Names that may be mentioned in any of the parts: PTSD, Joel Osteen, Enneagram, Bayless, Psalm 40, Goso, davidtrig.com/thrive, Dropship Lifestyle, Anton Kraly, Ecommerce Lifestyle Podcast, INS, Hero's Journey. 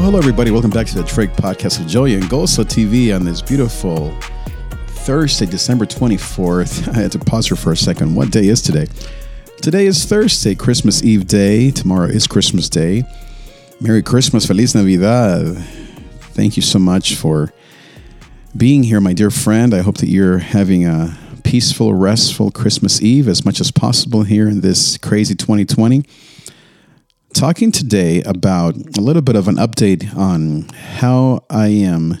Well, hello, everybody. Welcome back to the Trig Podcast with Joey and Goso TV on this beautiful Thursday, December 24th. I had to pause here for a second. What day is today? Today is Thursday, Christmas Eve day. Tomorrow is Christmas Day. Merry Christmas. Feliz Navidad. Thank you so much for being here, my dear friend. I hope that you're having a peaceful, restful Christmas Eve as much as possible here in this crazy 2020. Talking today about a little bit of an update on how I am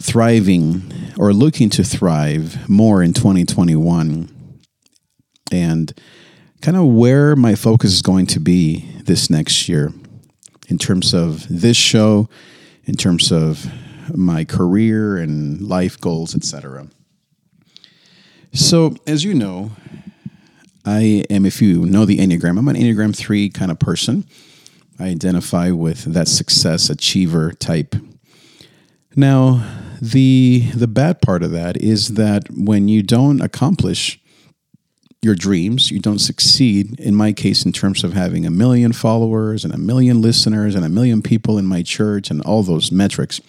thriving or looking to thrive more in 2021 and kind of where my focus is going to be this next year in terms of this show, in terms of my career and life goals, etc. So, as you know, I am, if you know the Enneagram, I'm an Enneagram 3 kind of person. I identify with that success achiever type. Now, the bad part of that is that when you don't accomplish your dreams, you don't succeed, in my case, in terms of having 1 million followers and 1 million listeners and 1 million people in my church and all those metrics,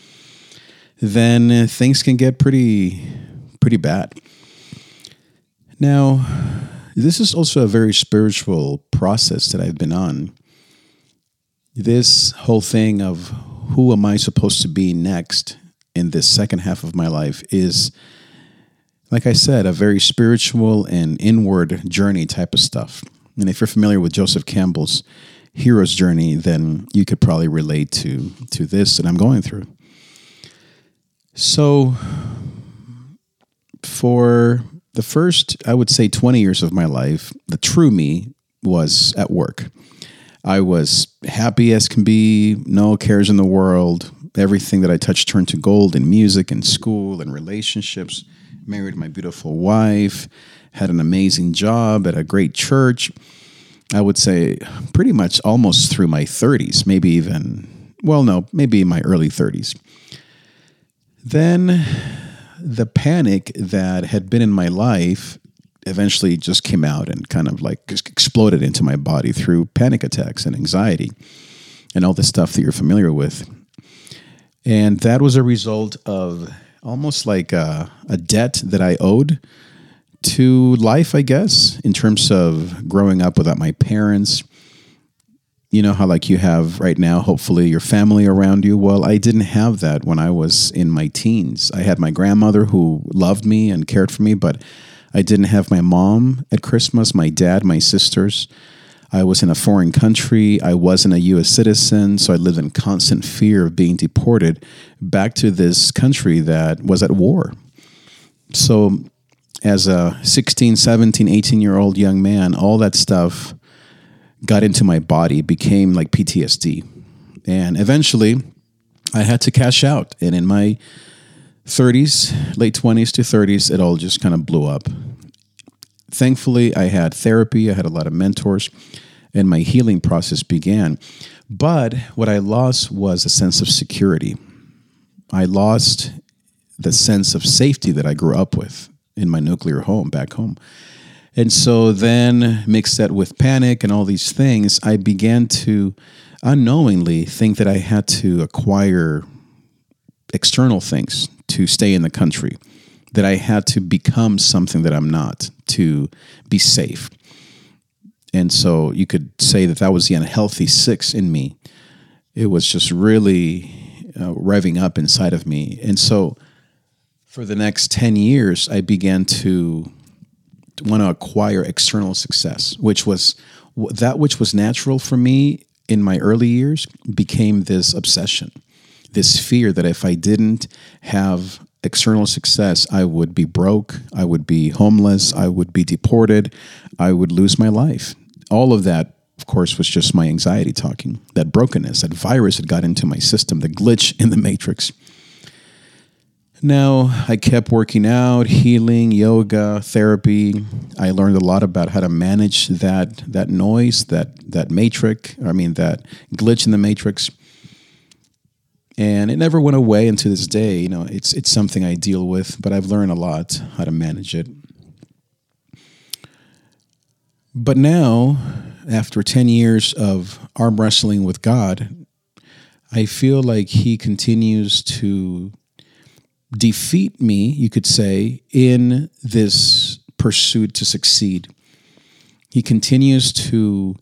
then things can get pretty bad. Now, this is also a very spiritual process that I've been on. This whole thing of who am I supposed to be next in this second half of my life is, like I said, a very spiritual and inward journey type of stuff. And if you're familiar with Joseph Campbell's Hero's Journey, then you could probably relate to this that I'm going through. So for the first, I would say, 20 years of my life, the true me was at work. I was happy as can be, no cares in the world. Everything that I touched turned to gold in music and school and relationships. Married my beautiful wife, had an amazing job at a great church. I would say pretty much almost through my 30s, maybe in my early 30s. Then the panic that had been in my life eventually just came out and kind of like just exploded into my body through panic attacks and anxiety and all the stuff that you're familiar with. And that was a result of almost like a debt that I owed to life, I guess, in terms of growing up without my parents. You know how like you have right now, hopefully, your family around you? Well, I didn't have that when I was in my teens. I had my grandmother who loved me and cared for me, but I didn't have my mom at Christmas, my dad, my sisters. I was in a foreign country. I wasn't a U.S. citizen, so I lived in constant fear of being deported back to this country that was at war. So as a 16, 17, 18-year-old young man, all that stuff got into my body, became like PTSD. And eventually, I had to cash out. And in my 30s, late 20s to 30s, it all just kind of blew up. Thankfully, I had therapy. I had a lot of mentors. And my healing process began. But what I lost was a sense of security. I lost the sense of safety that I grew up with in my nuclear home, back home. And so then, mixed that with panic and all these things, I began to unknowingly think that I had to acquire external things to stay in the country, that I had to become something that I'm not to be safe. And so you could say that was the unhealthy 6 in me. It was just really revving up inside of me. And so for the next 10 years, I began to want to acquire external success, which was natural for me in my early years, became this obsession, this fear that if I didn't have external success, I would be broke, I would be homeless, I would be deported, I would lose my life. All of that, of course, was just my anxiety talking, that brokenness, that virus that got into my system, the glitch in the matrix. Now, I kept working out, healing, yoga, therapy. I learned a lot about how to manage that noise, that matrix, that glitch in the matrix. And it never went away, and to this day, you know, it's something I deal with, but I've learned a lot how to manage it. But now, after 10 years of arm wrestling with God, I feel like he continues to defeat me, you could say, in this pursuit to succeed. He continues to,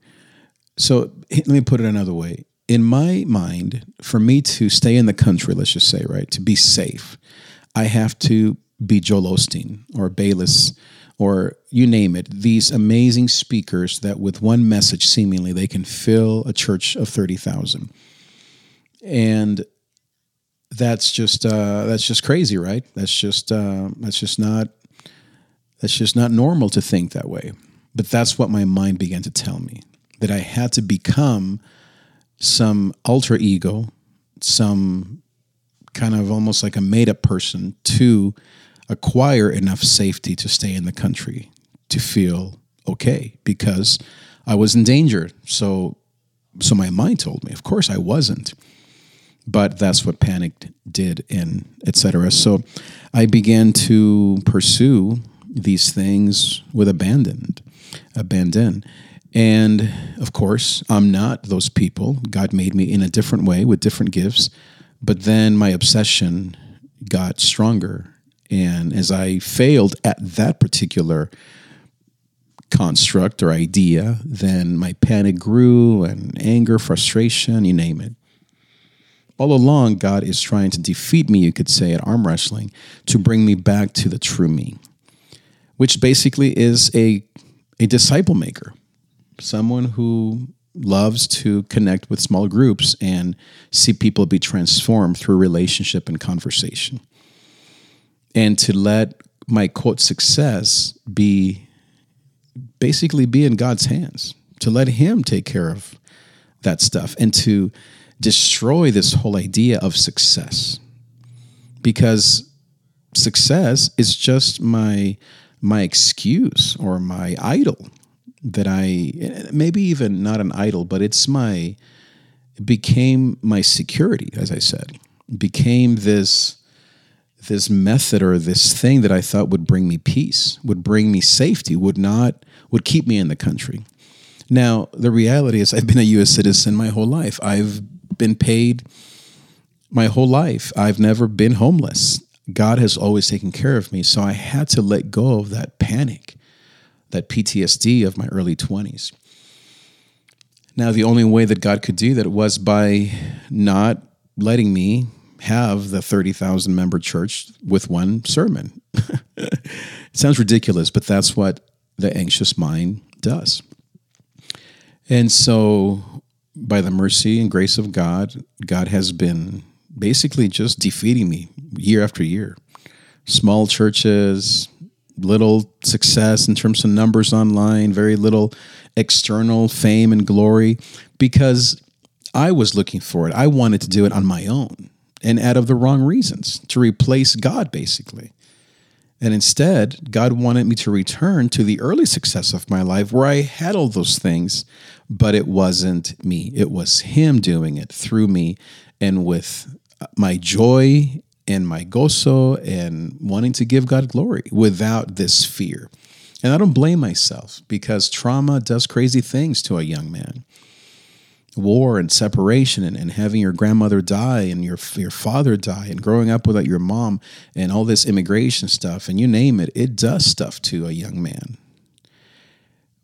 so let me put it another way. In my mind, for me to stay in the country, let's just say, right, to be safe, I have to be Joel Osteen or Bayless or you name it, these amazing speakers that with one message, seemingly, they can fill a church of 30,000. And that's just crazy, right? That's just not normal to think that way. But that's what my mind began to tell me, that I had to become some alter ego, some kind of almost like a made-up person to acquire enough safety to stay in the country, to feel okay, because I was in danger. So my mind told me, of course I wasn't. But that's what panic did, and et cetera. So I began to pursue these things with abandon. And of course, I'm not those people. God made me in a different way with different gifts. But then my obsession got stronger. And as I failed at that particular construct or idea, then my panic grew, and anger, frustration, you name it. All along, God is trying to defeat me, you could say, at arm wrestling, to bring me back to the true me, which basically is a disciple maker, someone who loves to connect with small groups and see people be transformed through relationship and conversation, and to let my, quote, success be in God's hands, to let him take care of that stuff, and to destroy this whole idea of success, because success is just my excuse or my idol that I, maybe even not an idol, but it became my security, as I said, became this method or this thing that I thought would bring me peace, would bring me safety, would keep me in the country. Now, the reality is I've been a U.S. citizen my whole life. I've been paid my whole life. I've never been homeless. God has always taken care of me. So I had to let go of that panic, that PTSD of my early 20s. Now, the only way that God could do that was by not letting me have the 30,000 member church with one sermon. It sounds ridiculous, but that's what the anxious mind does. And so by the mercy and grace of God, God has been basically just defeating me year after year. Small churches, little success in terms of numbers online, very little external fame and glory, because I was looking for it. I wanted to do it on my own and out of the wrong reasons, to replace God basically. And instead, God wanted me to return to the early success of my life where I had all those things, but it wasn't me. It was him doing it through me and with my joy and my gozo and wanting to give God glory without this fear. And I don't blame myself, because trauma does crazy things to a young man. War and separation and having your grandmother die and your father die and growing up without your mom and all this immigration stuff and you name it, it does stuff to a young man.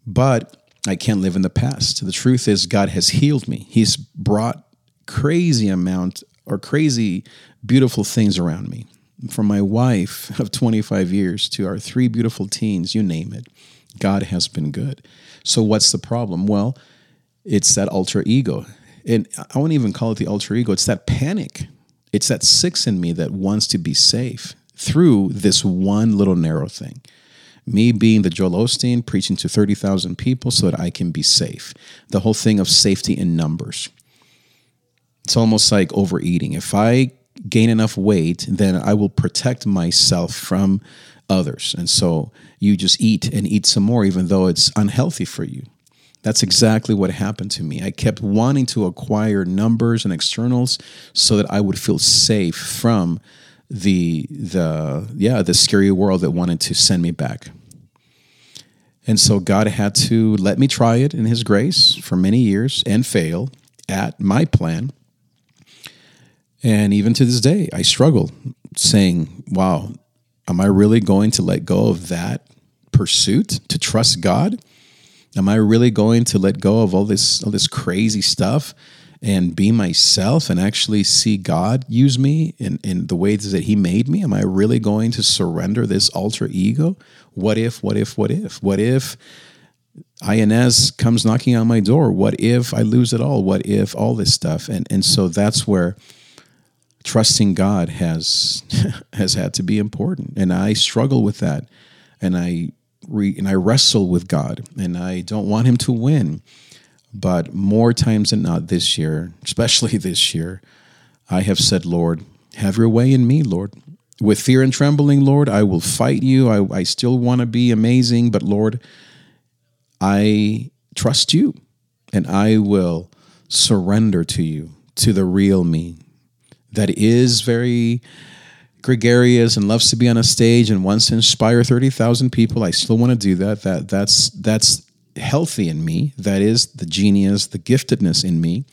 But I can't live in the past. The truth is God has healed me. He's brought crazy amount or crazy beautiful things around me. From my wife of 25 years to our three beautiful teens, you name it, God has been good. So what's the problem? Well, it's that alter ego. And I won't even call it the alter ego. It's that panic. It's that six in me that wants to be safe through this one little narrow thing. Me being the Joel Osteen, preaching to 30,000 people so that I can be safe. The whole thing of safety in numbers. It's almost like overeating. If I gain enough weight, then I will protect myself from others. And so you just eat and eat some more, even though it's unhealthy for you. That's exactly what happened to me. I kept wanting to acquire numbers and externals so that I would feel safe from the scary world that wanted to send me back. And so God had to let me try it in his grace for many years and fail at my plan. And even to this day, I struggle saying, wow, am I really going to let go of that pursuit to trust God? Am I really going to let go of all this crazy stuff and be myself and actually see God use me in the ways that he made me? Am I really going to surrender this alter ego? What if? What if INS comes knocking on my door? What if I lose it all? What if all this stuff? And so that's where trusting God has had to be important. And I struggle with that. And I wrestle with God, and I don't want him to win. But more times than not this year, especially this year, I have said, Lord, have your way in me, Lord. With fear and trembling, Lord, I will fight you. I still want to be amazing, but Lord, I trust you, and I will surrender to you, to the real me that is very gregarious and loves to be on a stage and wants to inspire 30,000 people. I still want to do that. That's healthy in me. That is the genius, the giftedness in me.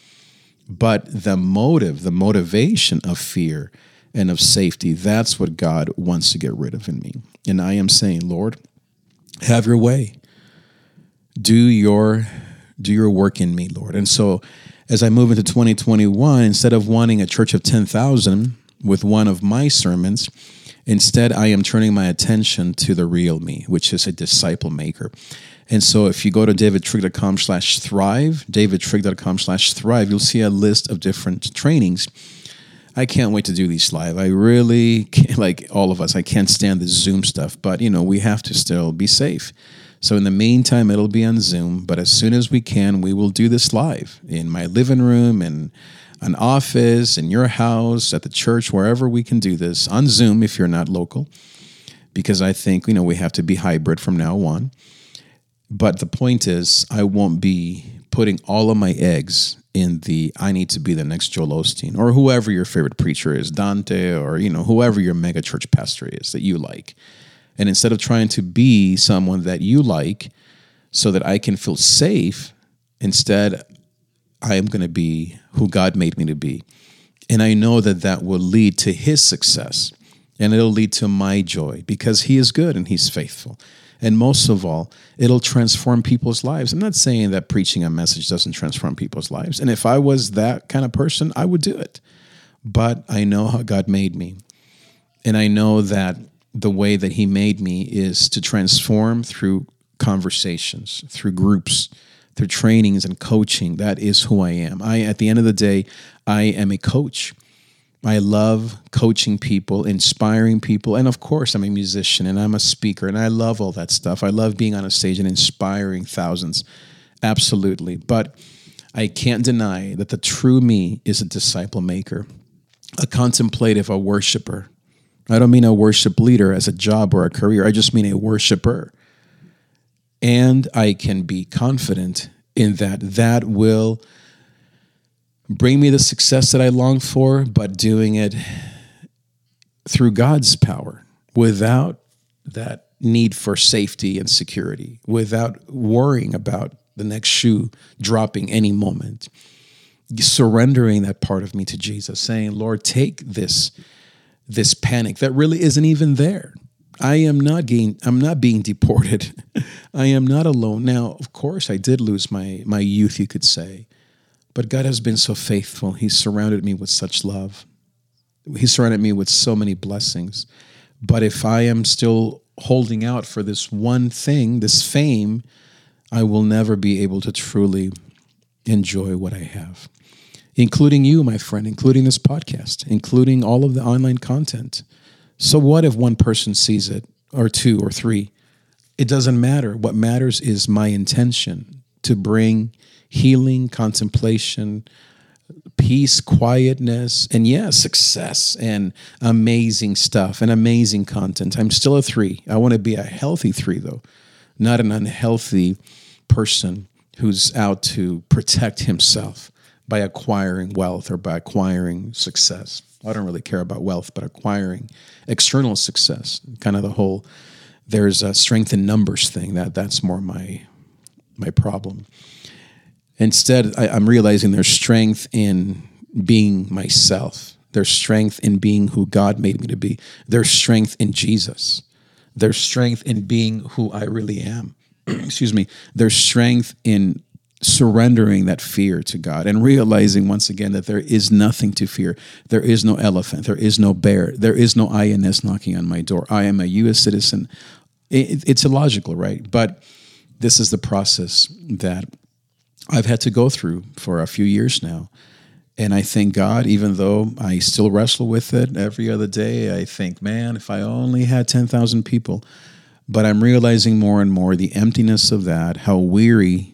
But the motive, the motivation of fear and of safety, that's what God wants to get rid of in me. And I am saying, Lord, have your way. Do your work in me, Lord. And so as I move into 2021, instead of wanting a church of 10,000 with one of my sermons, instead I am turning my attention to the real me, which is a disciple maker. And so if you go to davidtrig.com/thrive, davidtrig.com/thrive, you'll see a list of different trainings. I can't wait to do these live. I really can't, like all of us, I can't stand the Zoom stuff, but we have to still be safe. So in the meantime, it'll be on Zoom, but as soon as we can, we will do this live in my living room, in an office, in your house, at the church, wherever we can do this on Zoom if you're not local, because I think, we have to be hybrid from now on. But the point is, I won't be putting all of my eggs in the I need to be the next Joel Osteen or whoever your favorite preacher is, Dante, or whoever your mega church pastor is that you like. And instead of trying to be someone that you like so that I can feel safe, instead I am going to be who God made me to be. And I know that will lead to his success, and it'll lead to my joy, because he is good and he's faithful. And most of all, it'll transform people's lives. I'm not saying that preaching a message doesn't transform people's lives. And if I was that kind of person, I would do it. But I know how God made me. And I know that the way that he made me is to transform through conversations, through groups, through trainings and coaching. That is who I am. At the end of the day, I am a coach. I love coaching people, inspiring people. And of course, I'm a musician and I'm a speaker and I love all that stuff. I love being on a stage and inspiring thousands. Absolutely. But I can't deny that the true me is a disciple maker, a contemplative, a worshiper. I don't mean a worship leader as a job or a career. I just mean a worshiper. And I can be confident in that will bring me the success that I long for, but doing it through God's power, without that need for safety and security, without worrying about the next shoe dropping any moment, surrendering that part of me to Jesus, saying, Lord, take this panic that really isn't even there. I'm not being deported. I am not alone. Now, of course, I did lose my youth, you could say. But God has been so faithful. He surrounded me with such love. He surrounded me with so many blessings. But if I am still holding out for this one thing, this fame, I will never be able to truly enjoy what I have, including you, my friend, including this podcast, including all of the online content. So what if one person sees it, or two or three? It doesn't matter. What matters is my intention to bring healing, contemplation, peace, quietness, and yes, success and amazing stuff and amazing content. I'm still a 3. I want to be a healthy 3, though, not an unhealthy person who's out to protect himself by acquiring wealth or by acquiring success. I don't really care about wealth, but acquiring external success, kind of the whole there's a strength in numbers thing. That's more my problem. Instead, I'm realizing there's strength in being myself There's strength in being who God made me to be. There's strength in Jesus. There's strength in being who I really am. Excuse me. There's strength in surrendering that fear to God and realizing once again that there is nothing to fear. There is no elephant. There is no bear. There is no INS knocking on my door. I am a U.S. citizen. It's illogical, right? But this is the process that I've had to go through for a few years now. And I thank God, even though I still wrestle with it every other day, I think, man, if I only had 10,000 people. But I'm realizing more and more the emptiness of that, how wearisome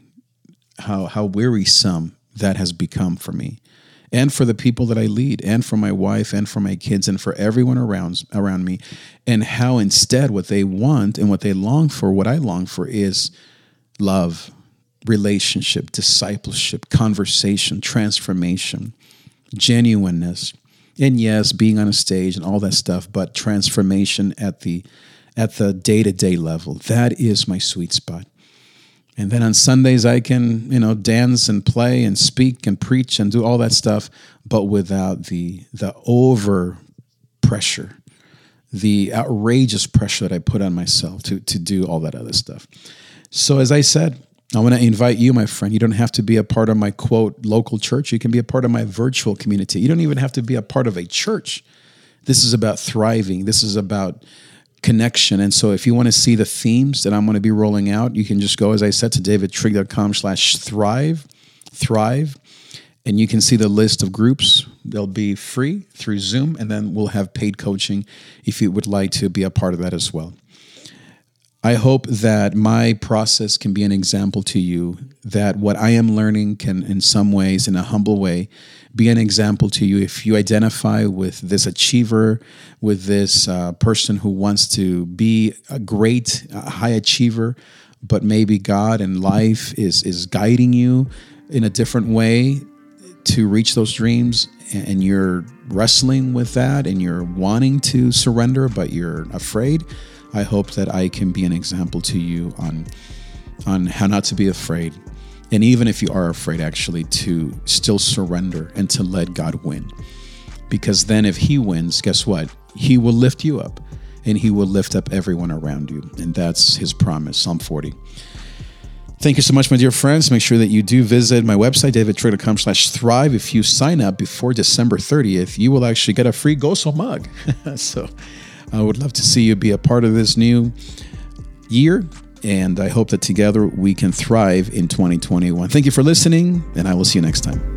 that has become for me and for the people that I lead and for my wife and for my kids and for everyone around me, and how instead what they want and what they long for, what I long for, is love, relationship, discipleship, conversation, transformation, genuineness, and yes, being on a stage and all that stuff, but transformation at the day-to-day level. That is my sweet spot. And then on Sundays, I can, dance and play and speak and preach and do all that stuff, but without the over pressure, the outrageous pressure that I put on myself to do all that other stuff. So as I said, I want to invite you, my friend. You don't have to be a part of my, quote, local church. You can be a part of my virtual community. You don't even have to be a part of a church. This is about thriving. This is about connection. And so if you want to see the themes that I'm going to be rolling out, you can just go, as I said, to davidtrig.com/thrive, and you can see the list of groups. They'll be free through Zoom, and then we'll have paid coaching if you would like to be a part of that as well. I hope that my process can be an example to you, that what I am learning can, in some ways, in a humble way, be an example to you. If you identify with this achiever, with this person who wants to be a great, high achiever, but maybe God and life is guiding you in a different way to reach those dreams, and you're wrestling with that, and you're wanting to surrender, but you're afraid, I hope that I can be an example to you on how not to be afraid. And even if you are afraid, actually, to still surrender and to let God win. Because then if he wins, guess what? He will lift you up, and he will lift up everyone around you. And that's his promise, Psalm 40. Thank you so much, my dear friends. Make sure that you do visit my website, davidtrig.com/thrive. If you sign up before December 30th, you will actually get a free Goso mug. So I would love to see you be a part of this new year, and I hope that together we can thrive in 2021. Thank you for listening, and I will see you next time.